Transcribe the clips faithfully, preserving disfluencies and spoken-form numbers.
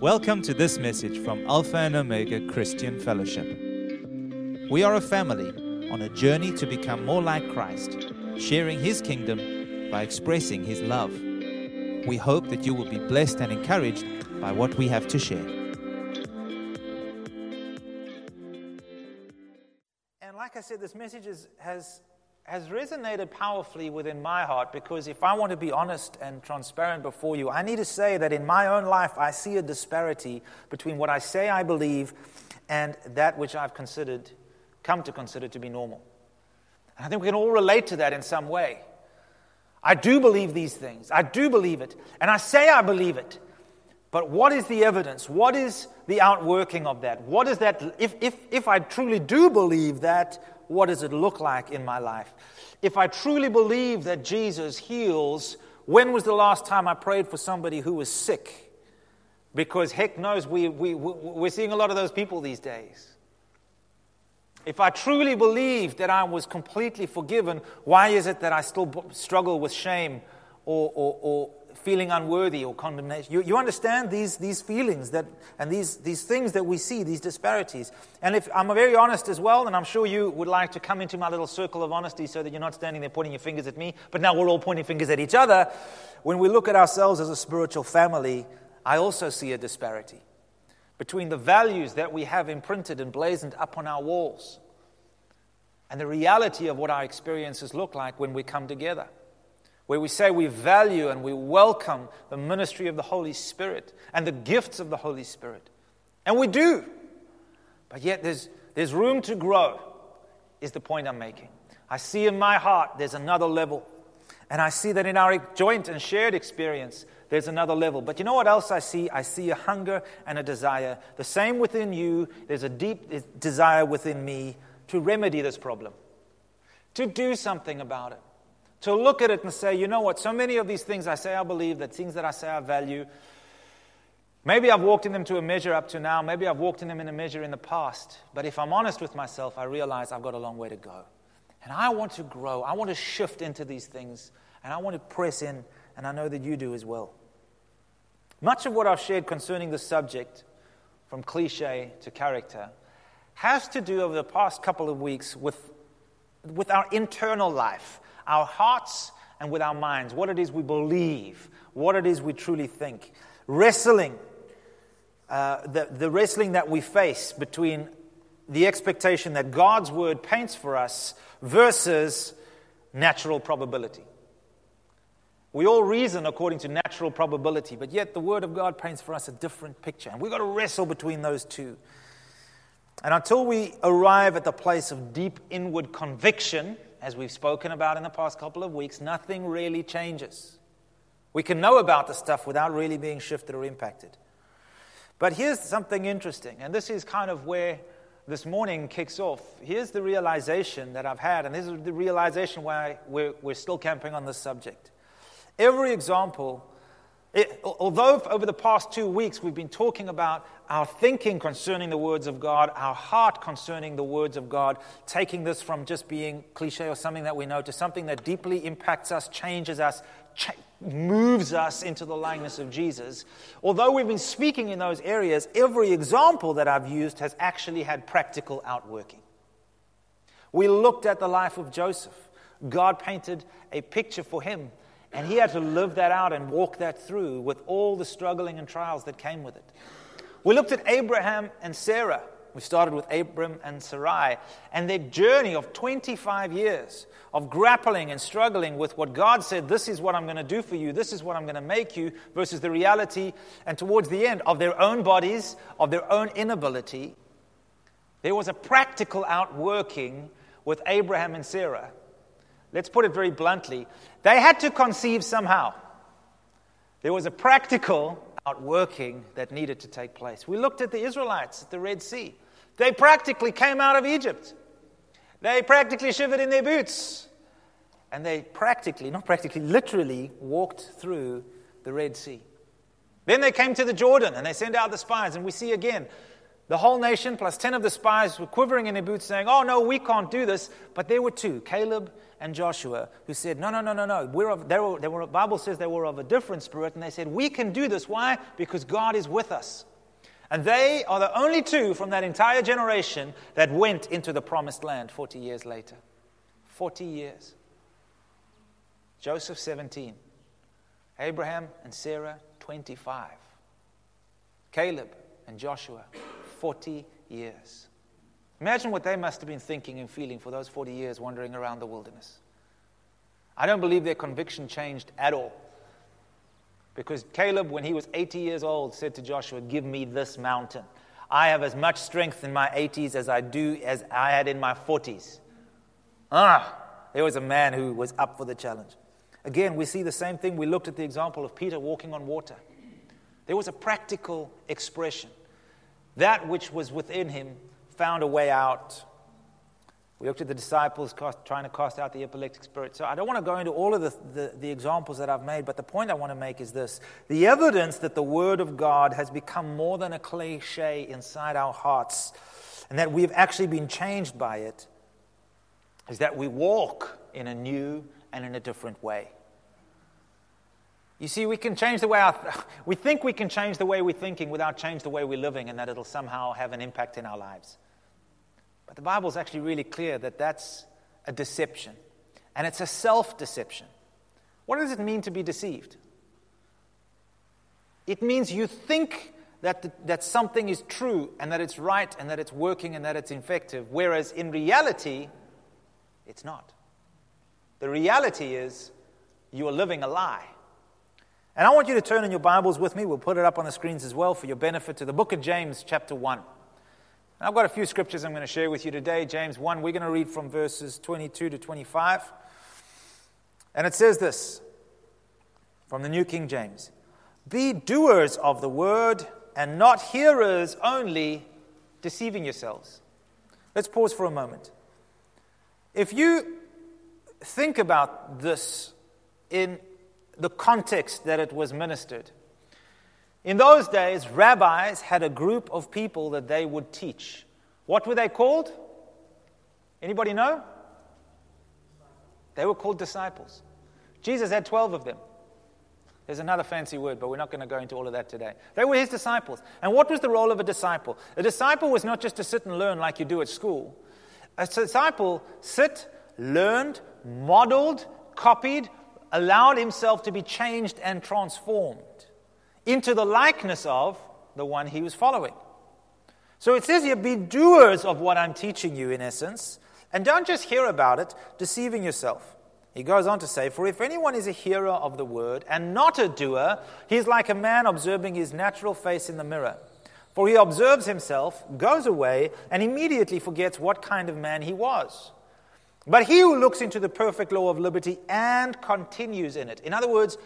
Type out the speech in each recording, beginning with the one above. Welcome to this message from Alpha and Omega Christian Fellowship. We are a family on a journey to become more like Christ, sharing His kingdom by expressing His love. We hope that you will be blessed and encouraged by what we have to share. And like I said, this message is, has, has resonated powerfully within my heart, because if I want to be honest and transparent before you, I need to say that in my own life I see a disparity between what I say I believe and that which I've considered, come to consider to be normal. And I think we can all relate to that in some way. I do believe these things. I do believe it. And I say I believe it. But what is the evidence? What is the outworking of that? What is that? If, if, if I truly do believe that, what does it look like in my life? If I truly believe that Jesus heals, when was the last time I prayed for somebody who was sick? Because heck knows, we, we, we're seeing a lot of those people these days. If I truly believed that I was completely forgiven, why is it that I still b- struggle with shame or, or, or feeling unworthy or condemnation? You, you understand these, these feelings that and these, these things that we see, these disparities. And if I'm very honest as well, and I'm sure you would like to come into my little circle of honesty so that you're not standing there pointing your fingers at me, but now we're all pointing fingers at each other. When we look at ourselves as a spiritual family, I also see a disparity between the values that we have imprinted and blazoned up on our walls and the reality of what our experiences look like when we come together, where we say we value and we welcome the ministry of the Holy Spirit and the gifts of the Holy Spirit. And we do. But yet there's, there's room to grow, is the point I'm making. I see in my heart there's another level. And I see that in our joint and shared experience, there's another level. But you know what else I see? I see a hunger and a desire. The same within you, there's a deep desire within me to remedy this problem, to do something about it, to look at it and say, you know what, so many of these things I say I believe, the things that I say I value, maybe I've walked in them to a measure up to now, maybe I've walked in them in a measure in the past, but if I'm honest with myself, I realize I've got a long way to go. And I want to grow, I want to shift into these things, and I want to press in, and I know that you do as well. Much of what I've shared concerning this subject, from cliche to character, has to do over the past couple of weeks with, with our internal life, our hearts and with our minds, what it is we believe, what it is we truly think. Wrestling, uh, the, the wrestling that we face between the expectation that God's word paints for us versus natural probability. We all reason according to natural probability, but yet the Word of God paints for us a different picture. And we've got to wrestle between those two. And until we arrive at the place of deep inward conviction, as we've spoken about in the past couple of weeks, nothing really changes. We can know about the stuff without really being shifted or impacted. But here's something interesting, and this is kind of where this morning kicks off. Here's the realization that I've had, and this is the realization why we're, we're still camping on this subject. Every example, it, although over the past two weeks we've been talking about our thinking concerning the words of God, our heart concerning the words of God, taking this from just being cliche or something that we know to something that deeply impacts us, changes us, cha- moves us into the likeness of Jesus. Although we've been speaking in those areas, every example that I've used has actually had practical outworking. We looked at the life of Joseph. God painted a picture for him, and he had to live that out and walk that through with all the struggling and trials that came with it. We looked at Abraham and Sarah. We started with Abram and Sarai and their journey of twenty-five years of grappling and struggling with what God said, this is what I'm going to do for you, this is what I'm going to make you, versus the reality, and towards the end, of their own bodies, of their own inability. There was a practical outworking with Abraham and Sarah. Let's put it very bluntly. They had to conceive somehow. There was a practical outworking that needed to take place. We looked at the Israelites at the Red Sea. They practically came out of Egypt. They practically shivered in their boots. And they practically, not practically, literally walked through the Red Sea. Then they came to the Jordan and they sent out the spies. And we see again The whole nation plus ten of the spies were quivering in their boots saying, oh no, we can't do this. But there were two, Caleb and Joshua, who said, no, no, no, no, no. We're of, they were, they were, the Bible says they were of a different spirit. And they said, we can do this. Why? Because God is with us. And they are the only two from that entire generation that went into the promised land forty years later. forty years. Joseph, seventeen. Abraham and Sarah, twenty-five. Caleb and Joshua, forty years. Imagine what they must have been thinking and feeling for those forty years wandering around the wilderness. I don't believe their conviction changed at all. Because Caleb, when he was eighty years old, said to Joshua, give me this mountain. I have as much strength in my eighties as I do as I had in my forties. Ah, there was a man who was up for the challenge. Again, we see the same thing. We looked at the example of Peter walking on water. There was a practical expression. That which was within him found a way out. We looked at the disciples cast, trying to cast out the epileptic spirit. So I don't want to go into all of the, the, the examples that I've made, but the point I want to make is this. The evidence that the Word of God has become more than a cliche inside our hearts and that we've actually been changed by it is that we walk in a new and in a different way. You see, we can change the way our th- we think we can change the way we're thinking without change the way we're living, and that it'll somehow have an impact in our lives. But the Bible's actually really clear that that's a deception, and it's a self-deception. What does it mean to be deceived? It means you think that the, that something is true and that it's right and that it's working and that it's effective, whereas in reality, it's not. The reality is you are living a lie. And I want you to turn in your Bibles with me. We'll put it up on the screens as well for your benefit to the book of James, chapter one. And I've got a few scriptures I'm going to share with you today. James one, we're going to read from verses twenty-two to twenty-five. And it says this, from the New King James. Be doers of the word and not hearers only, deceiving yourselves. Let's pause for a moment. If you think about this in the context that it was ministered. In those days, rabbis had a group of people that they would teach. What were they called? Anybody know? They were called disciples. Jesus had twelve of them. There's another fancy word, but we're not going to go into all of that today. They were his disciples. And what was the role of a disciple? A disciple was not just to sit and learn like you do at school. A disciple sit, learned, modeled, copied, allowed himself to be changed and transformed into the likeness of the one he was following. So it says here, be doers of what I'm teaching you in essence, and don't just hear about it, deceiving yourself. He goes on to say, for if anyone is a hearer of the word and not a doer, he's like a man observing his natural face in the mirror. For he observes himself, goes away, and immediately forgets what kind of man he was. But he who looks into the perfect law of liberty and continues in it, in other words,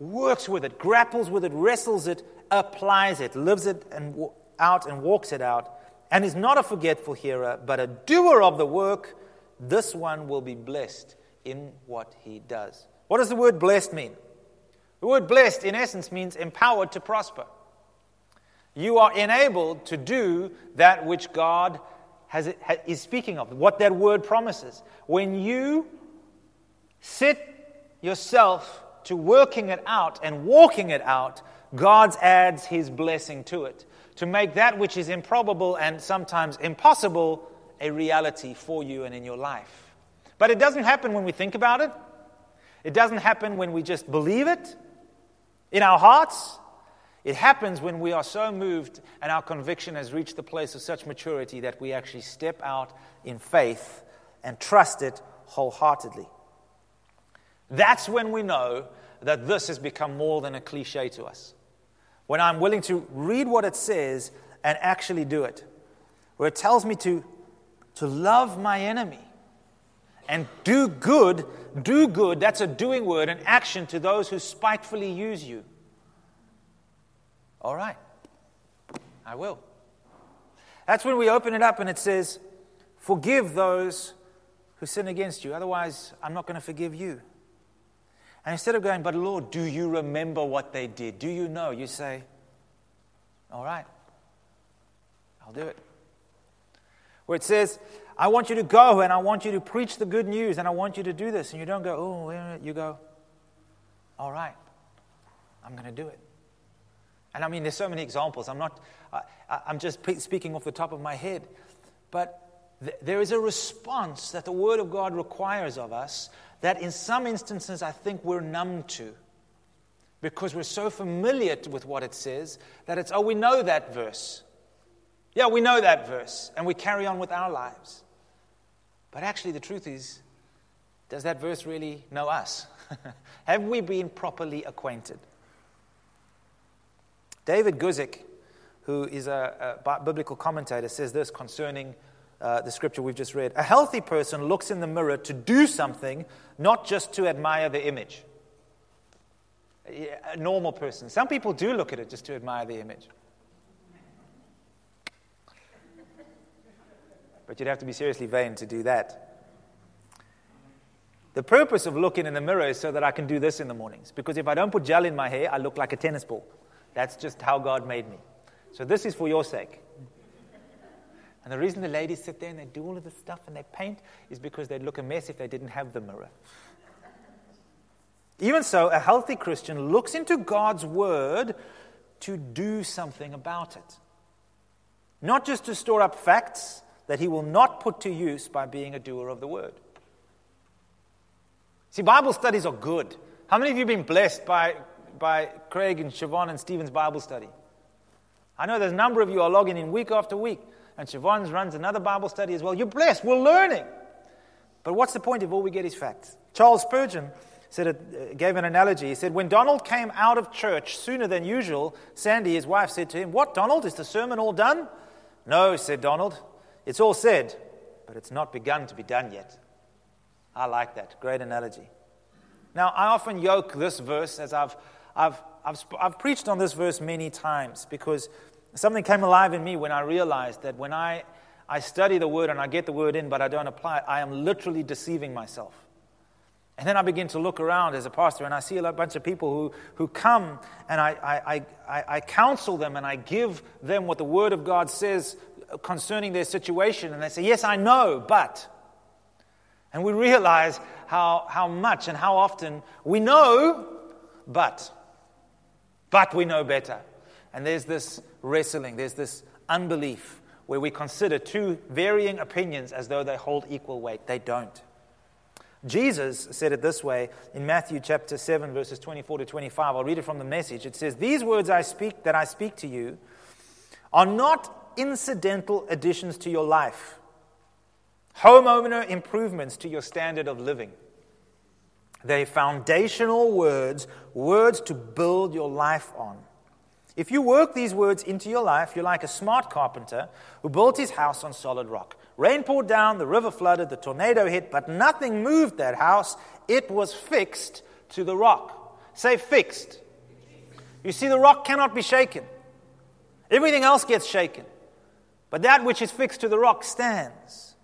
works with it, grapples with it, wrestles it, applies it, lives it and out and walks it out, and is not a forgetful hearer, but a doer of the work, this one will be blessed in what he does. What does the word blessed mean? The word blessed, in essence, means empowered to prosper. You are enabled to do that which God Has it, has, is speaking of, what that word promises. When you sit yourself to working it out and walking it out, God adds his blessing to it, to make that which is improbable and sometimes impossible a reality for you and in your life. But it doesn't happen when we think about it. It doesn't happen when we just believe it in our hearts. It happens when we are so moved and our conviction has reached the place of such maturity that we actually step out in faith and trust it wholeheartedly. That's when we know that this has become more than a cliche to us. When I'm willing to read what it says and actually do it. Where it tells me to, to love my enemy and do good, do good, that's a doing word, an action to those who spitefully use you. All right, I will. That's when we open it up and it says, forgive those who sin against you. Otherwise, I'm not going to forgive you. And instead of going, but Lord, do you remember what they did? Do you know? You say, all right, I I'll do it. Where it says, I want you to go and I want you to preach the good news and I want you to do this. And you don't go, oh, you go, all right, I'm going to do it. And I mean, there's so many examples. I'm not, I, I'm just speaking off the top of my head. But th- there is a response that the Word of God requires of us that in some instances I think we're numb to. Because we're so familiar with what it says that it's, oh, we know that verse. Yeah, we know that verse. And we carry on with our lives. But actually the truth is, does that verse really know us? Have we been properly acquainted? David Guzik, who is a, a biblical commentator, says this concerning uh, the scripture we've just read. A healthy person looks in the mirror to do something, not just to admire the image. A normal person. Some people do look at it just to admire the image. But you'd have to be seriously vain to do that. The purpose of looking in the mirror is so that I can do this in the mornings. Because if I don't put gel in my hair, I look like a tennis ball. That's just how God made me. So this is for your sake. And the reason the ladies sit there and they do all of this stuff and they paint is because they'd look a mess if they didn't have the mirror. Even so, a healthy Christian looks into God's word to do something about it. Not just to store up facts that he will not put to use by being a doer of the word. See, Bible studies are good. How many of you have been blessed by, by Craig and Siobhan and Stephen's Bible study? I know there's a number of you are logging in week after week, and Siobhan runs another Bible study as well. You're blessed. We're learning. But what's the point if all we get is facts? Charles Spurgeon said it, uh, gave an analogy. He said, when Donald came out of church sooner than usual, Sandy, his wife, said to him, what, Donald, is the sermon all done? No, said Donald, it's all said, but it's not begun to be done yet. I like that. Great analogy. Now, I often yoke this verse as I've, I've, I've, I've preached on this verse many times because something came alive in me when I realized that when I, I study the word and I get the word in, but I don't apply it, I am literally deceiving myself. And then I begin to look around as a pastor and I see a bunch of people who, who come and I, I, I, I counsel them and I give them what the Word of God says concerning their situation. And they say, yes, I know, but... And we realize how, how much and how often we know, but... But we know better. And there's this wrestling, there's this unbelief where we consider two varying opinions as though they hold equal weight. They don't. Jesus said it this way in Matthew chapter seven, verses twenty-four to twenty-five. I'll read it from the Message. It says, these words I speak that I speak to you are not incidental additions to your life, homeowner improvements to your standard of living. They're foundational words, words to build your life on. If you work these words into your life, you're like a smart carpenter who built his house on solid rock. Rain poured down, the river flooded, the tornado hit, but nothing moved that house. It was fixed to the rock. Say fixed. You see, the rock cannot be shaken. Everything else gets shaken. But that which is fixed to the rock stands.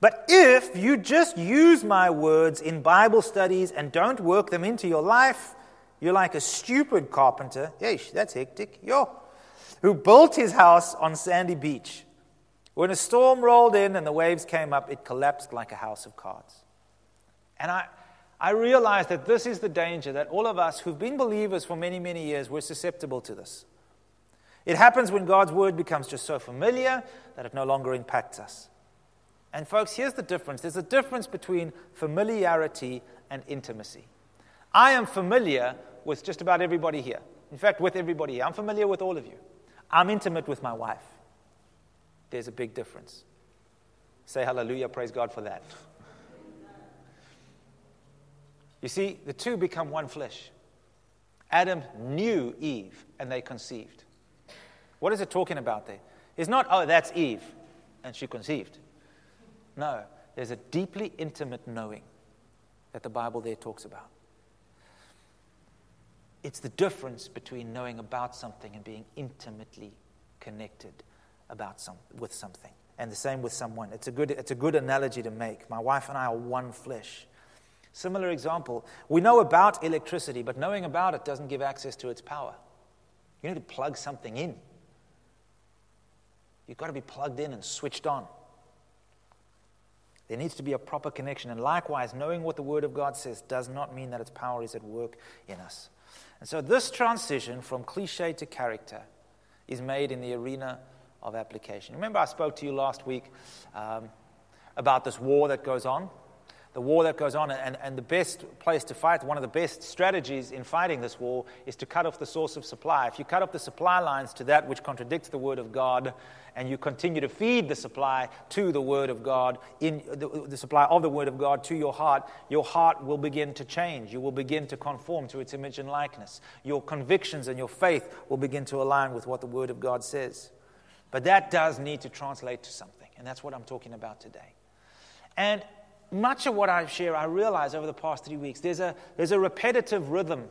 But if you just use my words in Bible studies and don't work them into your life, you're like a stupid carpenter. Yeesh, that's hectic. Yo. Who built his house on sandy beach. When a storm rolled in and the waves came up, it collapsed like a house of cards. And I, I realized that this is the danger that all of us who've been believers for many, many years, we're susceptible to this. It happens when God's word becomes just so familiar that it no longer impacts us. And folks, here's the difference. There's a difference between familiarity and intimacy. I am familiar with just about everybody here. In fact, with everybody here. I'm familiar with all of you. I'm intimate with my wife. There's a big difference. Say hallelujah, praise God for that. You see, the two become one flesh. Adam knew Eve and they conceived. What is it talking about there? It's not, oh, that's Eve and she conceived. No, there's a deeply intimate knowing that the Bible there talks about. It's the difference between knowing about something and being intimately connected about some with something, and the same with someone. It's a good it's a good analogy to make. My wife and I are one flesh. Similar example: we know about electricity, but knowing about it doesn't give access to its power. You need to plug something in. You've got to be plugged in and switched on. There needs to be a proper connection. And likewise, knowing what the Word of God says does not mean that its power is at work in us. And so this transition from cliche to character is made in the arena of application. Remember, I spoke to you last week um, about this war that goes on. The war that goes on, and, and the best place to fight, one of the best strategies in fighting this war is to cut off the source of supply. If you cut off the supply lines to that which contradicts the Word of God, and you continue to feed the supply to the Word of God, in the, the supply of the Word of God to your heart, your heart will begin to change. You will begin to conform to its image and likeness. Your convictions and your faith will begin to align with what the Word of God says. But that does need to translate to something, and that's what I'm talking about today. And much of what I share, I realize over the past three weeks, there's a there's a repetitive rhythm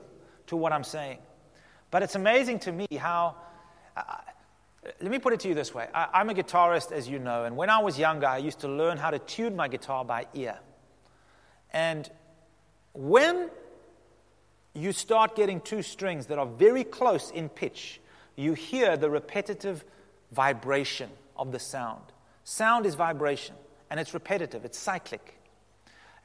to what I'm saying. But it's amazing to me how, uh, let me put it to you this way. I, I'm a guitarist, as you know, and when I was younger, I used to learn how to tune my guitar by ear. And when you start getting two strings that are very close in pitch, you hear the repetitive vibration of the sound. Sound is vibration, and it's repetitive, it's cyclic.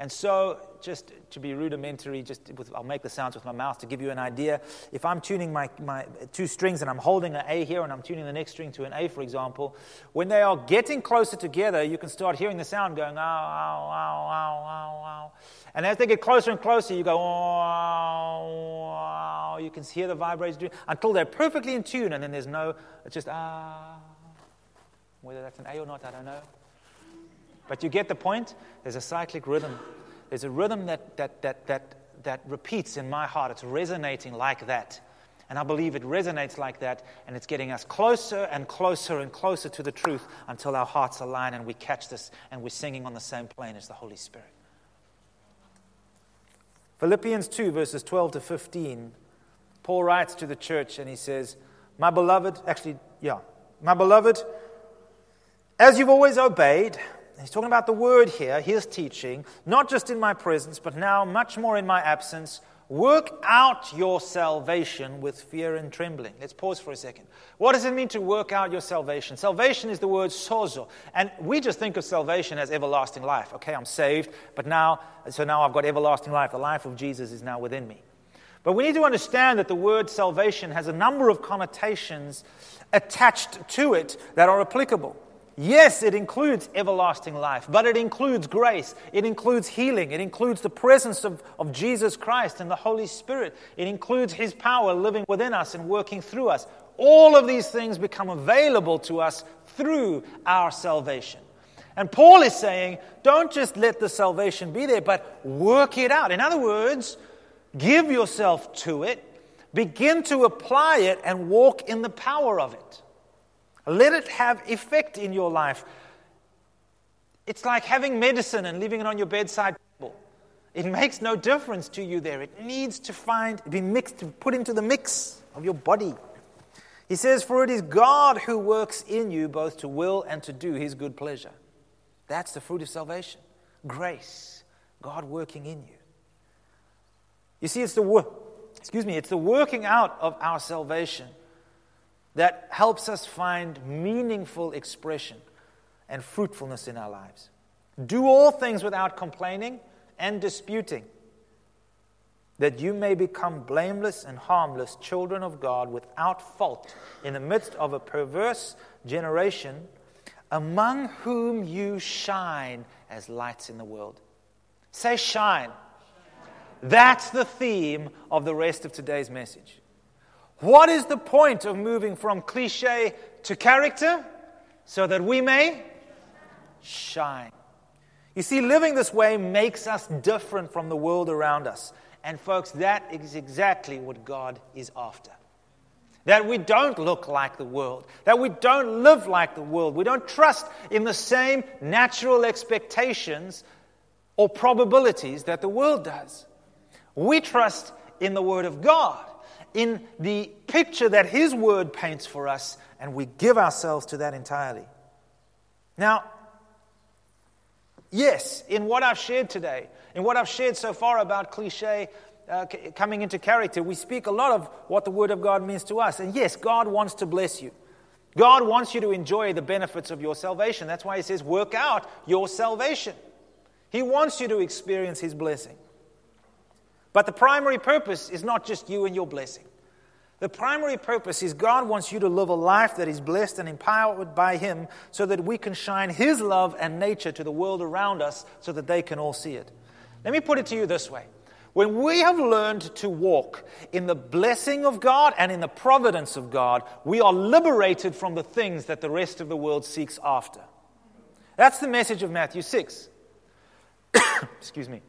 And so, just to be rudimentary, just with, I'll make the sounds with my mouth to give you an idea. If I'm tuning my, my two strings and I'm holding an A here and I'm tuning the next string to an A, for example, when they are getting closer together, you can start hearing the sound going, ow, ow, ow, ow, ow, ow. And as they get closer and closer, you go, ow, ow. You can hear the vibration until they're perfectly in tune, and then there's no, it's just, ah. Whether that's an A or not, I don't know. But you get the point. There's a cyclic rhythm. There's a rhythm that that that that that repeats in my heart. It's resonating like that. And I believe it resonates like that, and it's getting us closer and closer and closer to the truth until our hearts align and we catch this and we're singing on the same plane as the Holy Spirit. Philippians two, verses twelve to fifteen, Paul writes to the church and he says, My beloved, actually, yeah, my beloved, as you've always obeyed. He's talking about the word here, his teaching, not just in my presence, but now much more in my absence. Work out your salvation with fear and trembling. Let's pause for a second. What does it mean to work out your salvation? Salvation is the word sozo. And we just think of salvation as everlasting life. Okay, I'm saved, but now, so now I've got everlasting life. The life of Jesus is now within me. But we need to understand that the word salvation has a number of connotations attached to it that are applicable. Yes, it includes everlasting life, but it includes grace, it includes healing, it includes the presence of, of Jesus Christ and the Holy Spirit, it includes His power living within us and working through us. All of these things become available to us through our salvation. And Paul is saying, don't just let the salvation be there, but work it out. In other words, give yourself to it, begin to apply it, and walk in the power of it. Let it have effect in your life. It's like having medicine and leaving it on your bedside table. It makes no difference to you there. It needs to find, be mixed, put into the mix of your body. He says, for it is God who works in you both to will and to do His good pleasure. That's the fruit of salvation. Grace. God working in you. You see, it's the wo- excuse me, it's the working out of our salvation that helps us find meaningful expression and fruitfulness in our lives. Do all things without complaining and disputing, that you may become blameless and harmless children of God without fault in the midst of a perverse generation, among whom you shine as lights in the world. Say shine. That's the theme of the rest of today's message. What is the point of moving from cliche to character? So that we may shine. You see, living this way makes us different from the world around us. And folks, that is exactly what God is after. That we don't look like the world. That we don't live like the world. We don't trust in the same natural expectations or probabilities that the world does. We trust in the Word of God, in the picture that His Word paints for us, and we give ourselves to that entirely. Now, yes, in what I've shared today, in what I've shared so far about cliche uh, c- coming into character, we speak a lot of what the Word of God means to us. And yes, God wants to bless you. God wants you to enjoy the benefits of your salvation. That's why he says, work out your salvation. He wants you to experience his blessing. But the primary purpose is not just you and your blessing. The primary purpose is God wants you to live a life that is blessed and empowered by him so that we can shine his love and nature to the world around us so that they can all see it. Let me put it to you this way. When we have learned to walk in the blessing of God and in the providence of God, we are liberated from the things that the rest of the world seeks after. That's the message of Matthew six. Excuse me.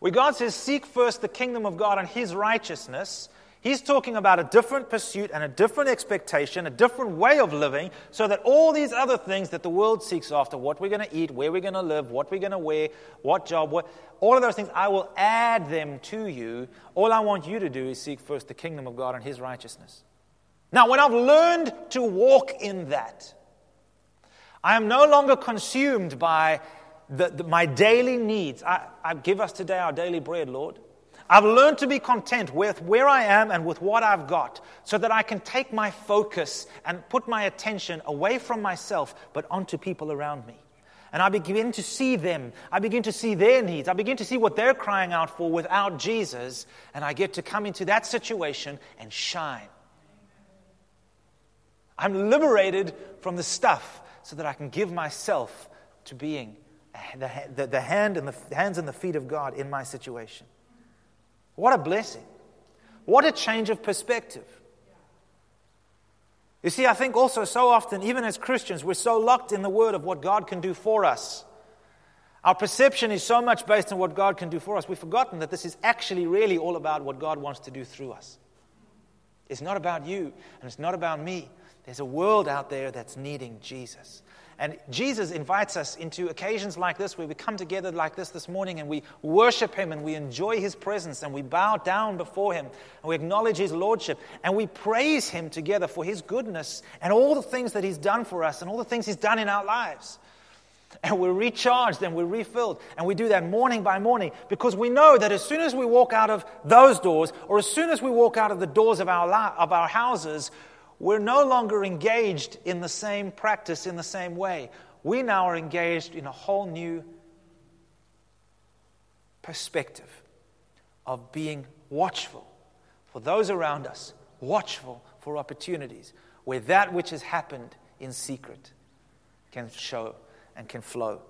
Where God says, seek first the kingdom of God and his righteousness, he's talking about a different pursuit and a different expectation, a different way of living, so that all these other things that the world seeks after, what we're going to eat, where we're going to live, what we're going to wear, what job, what, all of those things, I will add them to you. All I want you to do is seek first the kingdom of God and his righteousness. Now, when I've learned to walk in that, I am no longer consumed by the, the, my daily needs. I, I give us today our daily bread, Lord. I've learned to be content with where I am and with what I've got so that I can take my focus and put my attention away from myself but onto people around me. And I begin to see them. I begin to see their needs. I begin to see what they're crying out for without Jesus. And I get to come into that situation and shine. I'm liberated from the stuff so that I can give myself to being the, the, the, hand and the, the hands and the feet of God in my situation. What a blessing. What a change of perspective. You see, I think also so often, even as Christians, we're so locked in the word of what God can do for us. Our perception is so much based on what God can do for us, we've forgotten that this is actually really all about what God wants to do through us. It's not about you, and it's not about me. There's a world out there that's needing Jesus. And Jesus invites us into occasions like this where we come together like this this morning and we worship him and we enjoy his presence and we bow down before him and we acknowledge his lordship and we praise him together for his goodness and all the things that he's done for us and all the things he's done in our lives. And we're recharged and we're refilled and we do that morning by morning because we know that as soon as we walk out of those doors or as soon as we walk out of the doors of our li- of our houses, we're no longer engaged in the same practice in the same way. We now are engaged in a whole new perspective of being watchful for those around us, watchful for opportunities where that which has happened in secret can show and can flow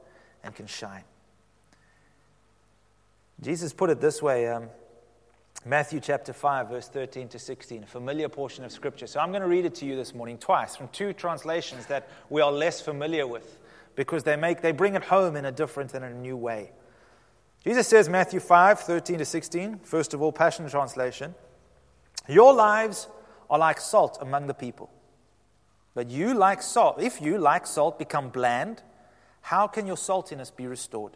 and can shine. Jesus put it this way, um, Matthew chapter five, verse thirteen to sixteen, a familiar portion of Scripture. So I'm going to read it to you this morning twice from two translations that we are less familiar with because they make they bring it home in a different and a new way. Jesus says, Matthew five, thirteen to sixteen, first of all, Passion Translation, your lives are like salt among the people. But you like salt, if you like salt become bland, how can your saltiness be restored?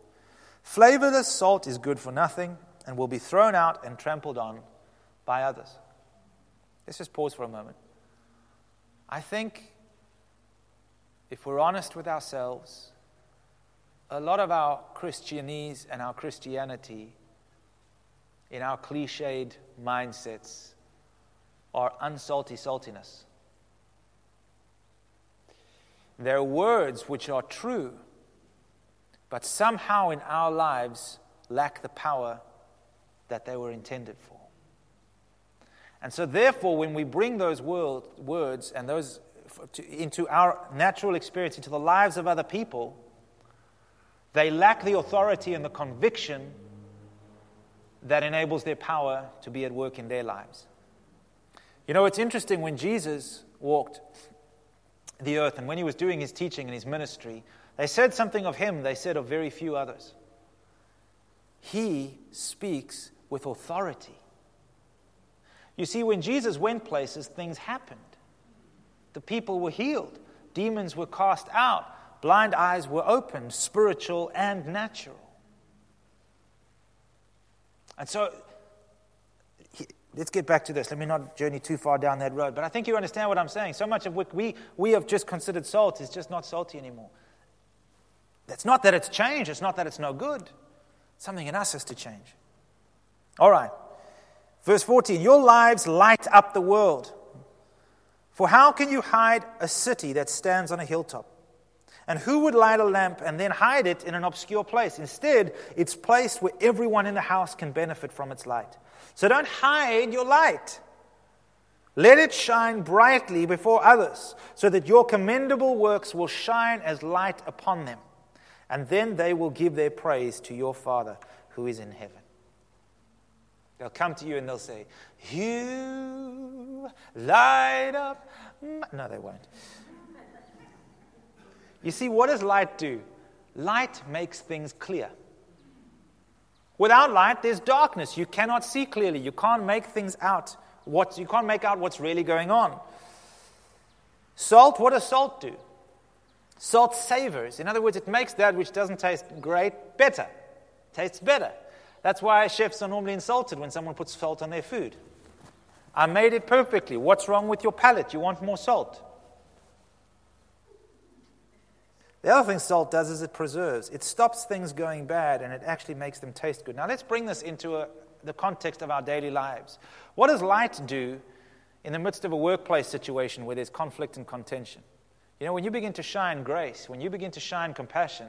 Flavorless salt is good for nothing and will be thrown out and trampled on by others. Let's just pause for a moment. I think, if we're honest with ourselves, a lot of our Christianese and our Christianity, in our cliched mindsets, are unsalty saltiness. They're words which are true, but somehow in our lives lack the power that they were intended for. And so therefore, when we bring those world, words and those f- to, into our natural experience, into the lives of other people, they lack the authority and the conviction that enables their power to be at work in their lives. You know, it's interesting, when Jesus walked the earth and when he was doing his teaching and his ministry, they said something of him they said of very few others. He speaks with authority. You see, when Jesus went places, things happened. The people were healed. Demons were cast out. Blind eyes were opened, spiritual and natural. And so, let's get back to this. Let me not journey too far down that road. But I think you understand what I'm saying. So much of what we, we have just considered salt is just not salty anymore. It's not that it's changed. It's not that it's no good. Something in us has to change. All right. Verse fourteen, your lives light up the world. For how can you hide a city that stands on a hilltop? And who would light a lamp and then hide it in an obscure place? Instead, it's placed where everyone in the house can benefit from its light. So don't hide your light. Let it shine brightly before others, so that your commendable works will shine as light upon them. And then they will give their praise to your Father who is in heaven. They'll come to you and they'll say, "You light up." No, they won't. You see, what does light do? Light makes things clear. Without light, there's darkness. You cannot see clearly. You can't make things out. What, you can't make out what's really going on. Salt, what does salt do? Salt savors. In other words, it makes that which doesn't taste great better. Tastes better. That's why chefs are normally insulted when someone puts salt on their food. I made it perfectly. What's wrong with your palate? You want more salt. The other thing salt does is it preserves. It stops things going bad and it actually makes them taste good. Now let's bring this into a, the context of our daily lives. What does light do in the midst of a workplace situation where there's conflict and contention? You know, when you begin to shine grace, when you begin to shine compassion,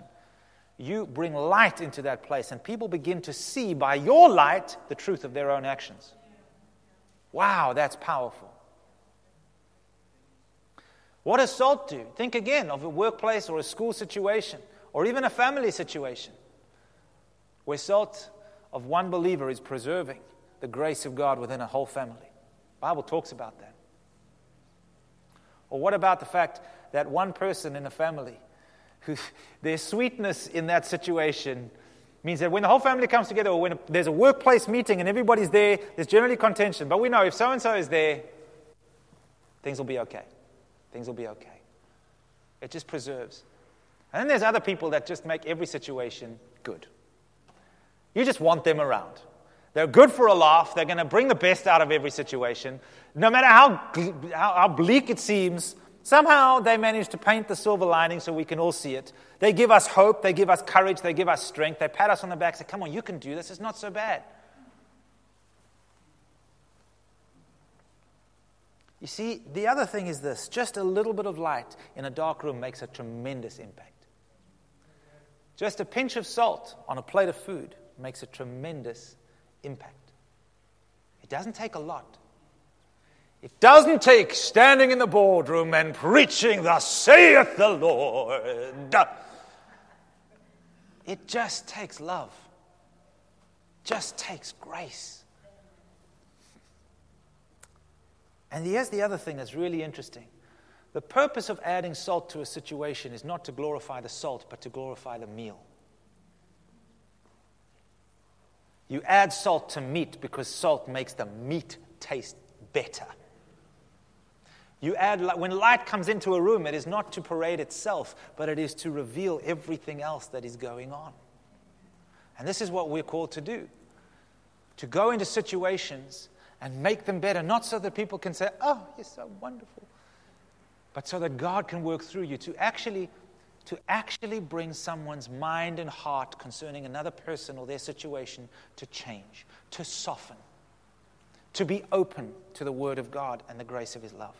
you bring light into that place, and people begin to see by your light the truth of their own actions. Wow, that's powerful. What does salt do? Think again of a workplace or a school situation, or even a family situation, where salt of one believer is preserving the grace of God within a whole family. The Bible talks about that. Or what about the fact that one person in a family who their sweetness in that situation means that when the whole family comes together, or when a, there's a workplace meeting and everybody's there, there's generally contention. But we know if so-and-so is there, things will be okay. Things will be okay. It just preserves. And then there's other people that just make every situation good. You just want them around. They're good for a laugh. They're going to bring the best out of every situation. No matter how, how, how bleak it seems, somehow they manage to paint the silver lining so we can all see it. They give us hope. They give us courage. They give us strength. They pat us on the back and say, "Come on, you can do this. It's not so bad." You see, the other thing is this. Just a little bit of light in a dark room makes a tremendous impact. Just a pinch of salt on a plate of food makes a tremendous impact. Impact. It doesn't take a lot. It doesn't take standing in the boardroom and preaching, "Thus saith the Lord." It just takes love. Just takes grace. And here's the other thing that's really interesting. The purpose of adding salt to a situation is not to glorify the salt, but to glorify the meal. You add salt to meat because salt makes the meat taste better. You add light. When light comes into a room, it is not to parade itself, but it is to reveal everything else that is going on. And this is what we're called to do, to go into situations and make them better, not so that people can say, "Oh, you're so wonderful," but so that God can work through you to actually to actually bring someone's mind and heart concerning another person or their situation to change, to soften, to be open to the Word of God and the grace of His love.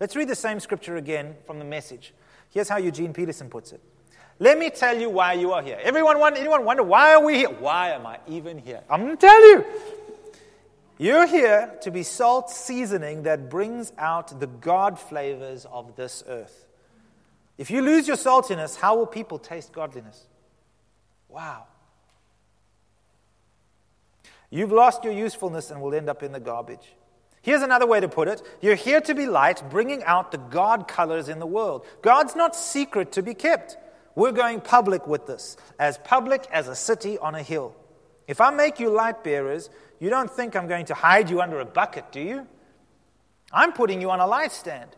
Let's read the same scripture again from the Message. Here's how Eugene Peterson puts it. "Let me tell you why you are here." Everyone, anyone wonder, why are we here? Why am I even here? I'm going to tell you. You're here to be salt seasoning that brings out the God flavors of this earth. If you lose your saltiness, how will people taste godliness? Wow. You've lost your usefulness and will end up in the garbage. Here's another way to put it. You're here to be light, bringing out the God colors in the world. God's not secret to be kept. We're going public with this, as public as a city on a hill. If I make you light bearers, you don't think I'm going to hide you under a bucket, do you? I'm putting you on a light stand.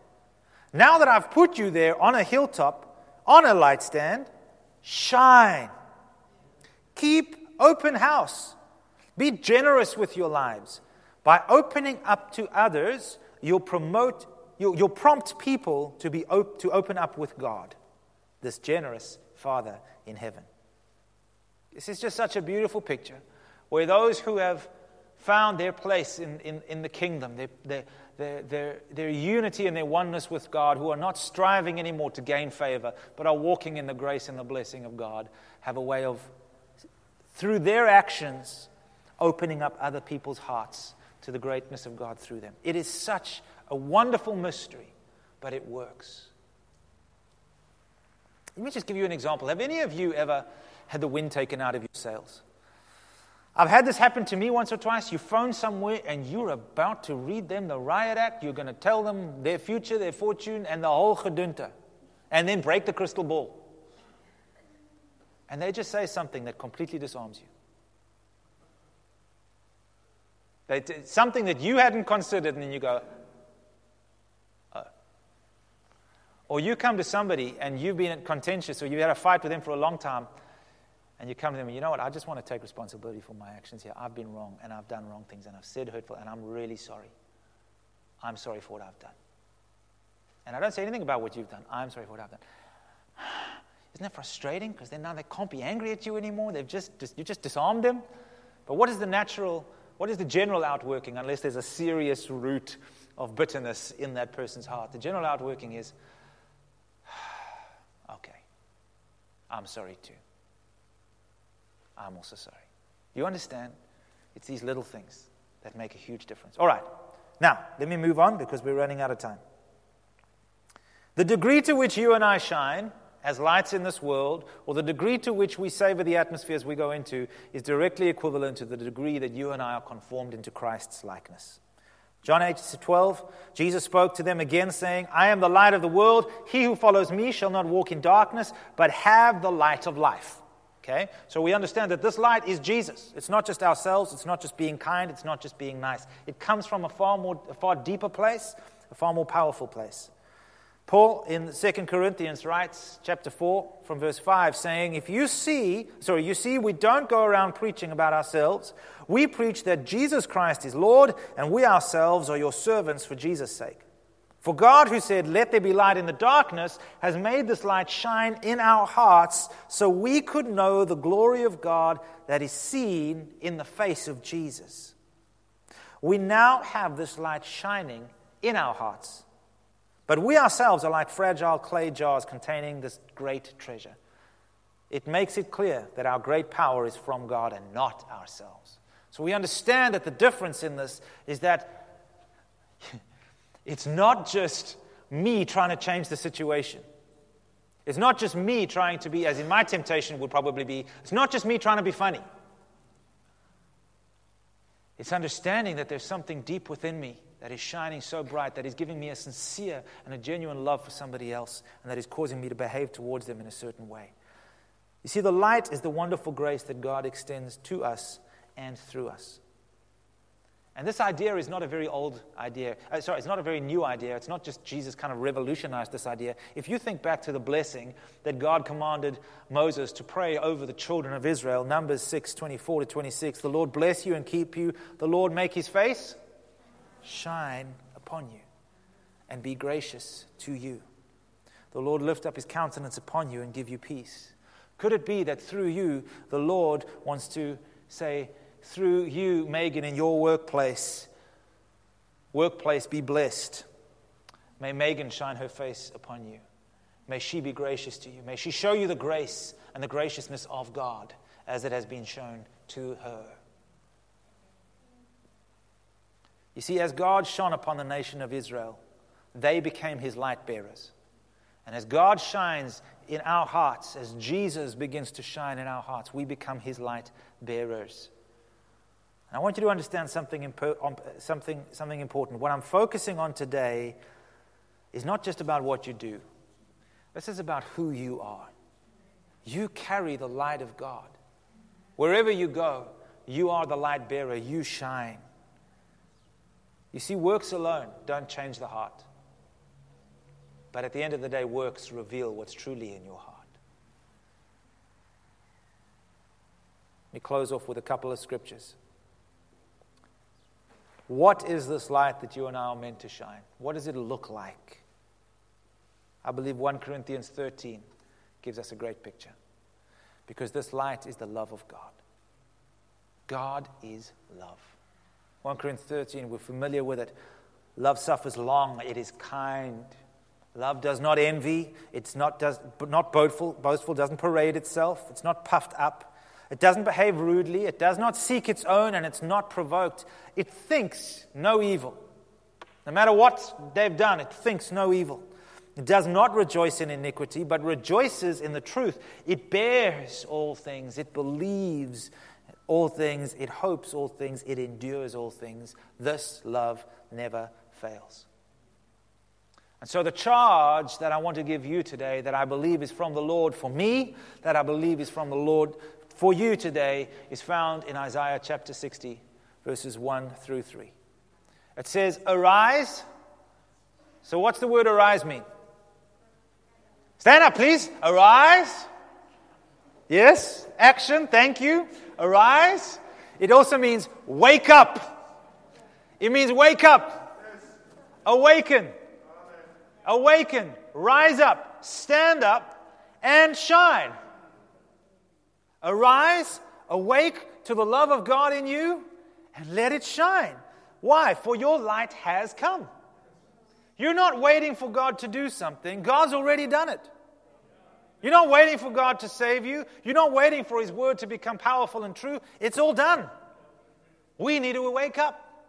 Now that I've put you there on a hilltop, on a light stand, shine. Keep open house. Be generous with your lives. By opening up to others, you'll promote, you'll, you'll prompt people to be op- to open up with God, this generous Father in heaven. This is just such a beautiful picture where those who have found their place in, in, in the kingdom, their, their, their, their, their unity and their oneness with God, who are not striving anymore to gain favor, but are walking in the grace and the blessing of God, have a way of, through their actions, opening up other people's hearts to the greatness of God through them. It is such a wonderful mystery, but it works. Let me just give you an example. Have any of you ever had the wind taken out of your sails? I've had this happen to me once or twice. You phone somewhere and you're about to read them the riot act. You're going to tell them their future, their fortune, and the whole gedunta, and then break the crystal ball. And they just say something that completely disarms you. They t- something that you hadn't considered, and then you go, oh. Or you come to somebody and you've been contentious, or you had a fight with them for a long time, and you come to them and, you know what, I just want to take responsibility for my actions here. I've been wrong, and I've done wrong things, and I've said hurtful, and I'm really sorry. I'm sorry for what I've done. And I don't say anything about what you've done. I'm sorry for what I've done. Isn't that frustrating? Because then now they can't be angry at you anymore. They've just, you just disarmed them. But what is the natural, what is the general outworking, unless there's a serious root of bitterness in that person's heart? The general outworking is, okay, I'm sorry too. I'm also sorry. You understand? It's these little things that make a huge difference. All right. Now, let me move on because we're running out of time. The degree to which you and I shine as lights in this world, or the degree to which we savor the atmospheres we go into, is directly equivalent to the degree that you and I are conformed into Christ's likeness. John eight twelve, Jesus spoke to them again, saying, I am the light of the world. He who follows me shall not walk in darkness, but have the light of life. Okay? So we understand that this light is Jesus. It's not just ourselves. It's not just being kind. It's not just being nice. It comes from a far more, a far deeper place, a far more powerful place. Paul in Second Corinthians writes, chapter four, from verse five, saying, If you see, sorry, you see, we don't go around preaching about ourselves. We preach that Jesus Christ is Lord, and we ourselves are your servants for Jesus' sake. For God, who said, Let there be light in the darkness, has made this light shine in our hearts, so we could know the glory of God that is seen in the face of Jesus. We now have this light shining in our hearts. But we ourselves are like fragile clay jars containing this great treasure. It makes it clear that our great power is from God and not ourselves. So we understand that the difference in this is that it's not just me trying to change the situation. It's not just me trying to be, as in my temptation would probably be, it's not just me trying to be funny. It's understanding that there's something deep within me that is shining so bright, that is giving me a sincere and a genuine love for somebody else, and that is causing me to behave towards them in a certain way. You see, the light is the wonderful grace that God extends to us and through us. And this idea is not a very old idea. Uh, sorry, it's not a very new idea. It's not just Jesus kind of revolutionized this idea. If you think back to the blessing that God commanded Moses to pray over the children of Israel, Numbers six twenty-four to twenty-six, the Lord bless you and keep you. The Lord make his face shine upon you and be gracious to you. The Lord lift up his countenance upon you and give you peace. Could it be that through you, the Lord wants to say, through you, Megan, in your workplace, workplace be blessed. May Megan shine her face upon you. May she be gracious to you. May she show you the grace and the graciousness of God as it has been shown to her. You see, as God shone upon the nation of Israel, they became his light bearers. And as God shines in our hearts, as Jesus begins to shine in our hearts, we become his light bearers. And I want you to understand something, impo- something, something important. What I'm focusing on today is not just about what you do. This is about who you are. You carry the light of God. Wherever you go, you are the light bearer. You shine. You see, works alone don't change the heart. But at the end of the day, works reveal what's truly in your heart. Let me close off with a couple of scriptures. What is this light that you and I are meant to shine? What does it look like? I believe First Corinthians thirteen gives us a great picture. Because this light is the love of God. God is love. First Corinthians thirteen, we're familiar with it. Love suffers long, it is kind. Love does not envy, it's not does, not boastful, boastful, doesn't parade itself, it's not puffed up, it doesn't behave rudely, it does not seek its own, and it's not provoked. It thinks no evil. No matter what they've done, it thinks no evil. It does not rejoice in iniquity, but rejoices in the truth. It bears all things, it believes all things, it hopes all things, it endures all things. This love never fails. And so the charge that I want to give you today, that I believe is from the Lord for me, that I believe is from the Lord for you today, is found in Isaiah chapter sixty, verses one through three. It says, arise. So what's the word arise mean? Stand up, please. Arise. Yes. Action. Thank you. Arise. It also means wake up. It means wake up. Awaken. Awaken, rise up, stand up, and shine. Arise, awake to the love of God in you, and let it shine. Why? For your light has come. You're not waiting for God to do something. God's already done it. You're not waiting for God to save you. You're not waiting for His word to become powerful and true. It's all done. We need to wake up.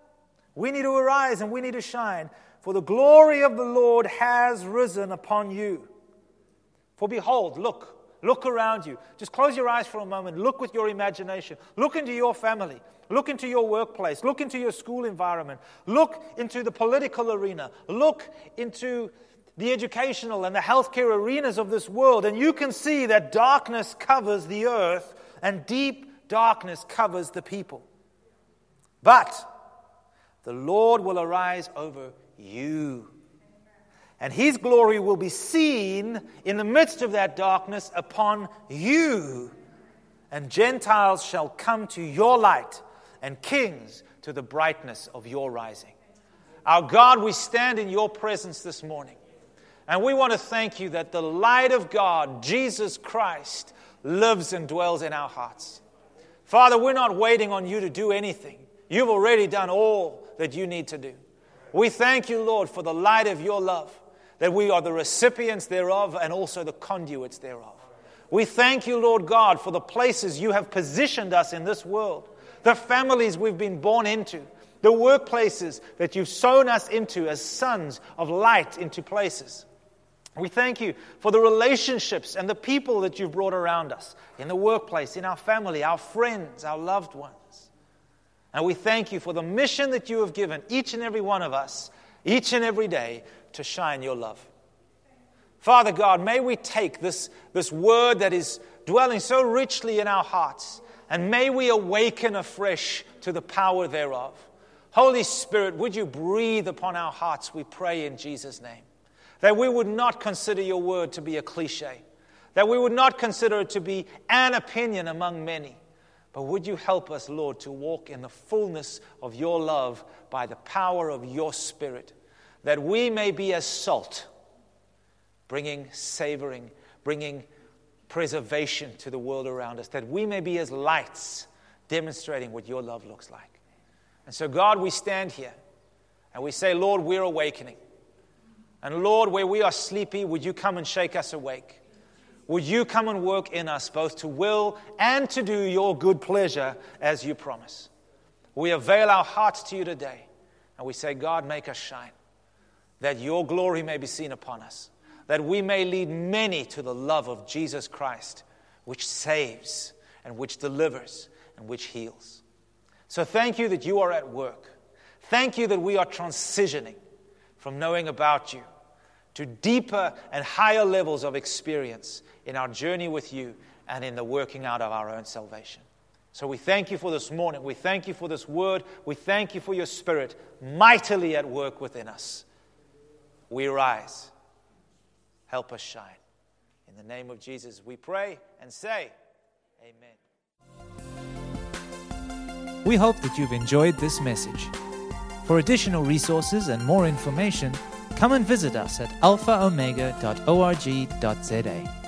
We need to arise, and we need to shine. For the glory of the Lord has risen upon you. For behold, look, look around you. Just close your eyes for a moment. Look with your imagination. Look into your family. Look into your workplace. Look into your school environment. Look into the political arena. Look into the educational and the healthcare arenas of this world. And you can see that darkness covers the earth and deep darkness covers the people. But the Lord will arise over you. And His glory will be seen in the midst of that darkness upon you. And Gentiles shall come to your light, and kings to the brightness of your rising. Our God, we stand in your presence this morning. And we want to thank you that the light of God, Jesus Christ, lives and dwells in our hearts. Father, we're not waiting on you to do anything. You've already done all that you need to do. We thank you, Lord, for the light of your love, that we are the recipients thereof and also the conduits thereof. We thank you, Lord God, for the places you have positioned us in this world, the families we've been born into, the workplaces that you've sown us into as sons of light into places. We thank you for the relationships and the people that you've brought around us in the workplace, in our family, our friends, our loved ones. And we thank you for the mission that you have given each and every one of us, each and every day, to shine your love. Father God, may we take this, this word that is dwelling so richly in our hearts, and may we awaken afresh to the power thereof. Holy Spirit, would you breathe upon our hearts, we pray in Jesus' name, that we would not consider your word to be a cliche, that we would not consider it to be an opinion among many. But would you help us, Lord, to walk in the fullness of your love by the power of your Spirit, that we may be as salt, bringing savoring, bringing preservation to the world around us, that we may be as lights, demonstrating what your love looks like. And so, God, we stand here and we say, Lord, we're awakening. And Lord, where we are sleepy, would you come and shake us awake? Would you come and work in us both to will and to do your good pleasure as you promise? We avail our hearts to you today, and we say, God, make us shine, that your glory may be seen upon us, that we may lead many to the love of Jesus Christ, which saves and which delivers and which heals. So thank you that you are at work. Thank you that we are transitioning from knowing about you to deeper and higher levels of experience in our journey with you and in the working out of our own salvation. So we thank you for this morning. We thank you for this word. We thank you for your Spirit mightily at work within us. We rise. Help us shine. In the name of Jesus, we pray and say, amen. We hope that you've enjoyed this message. For additional resources and more information, come and visit us at alpha omega dot org dot z a.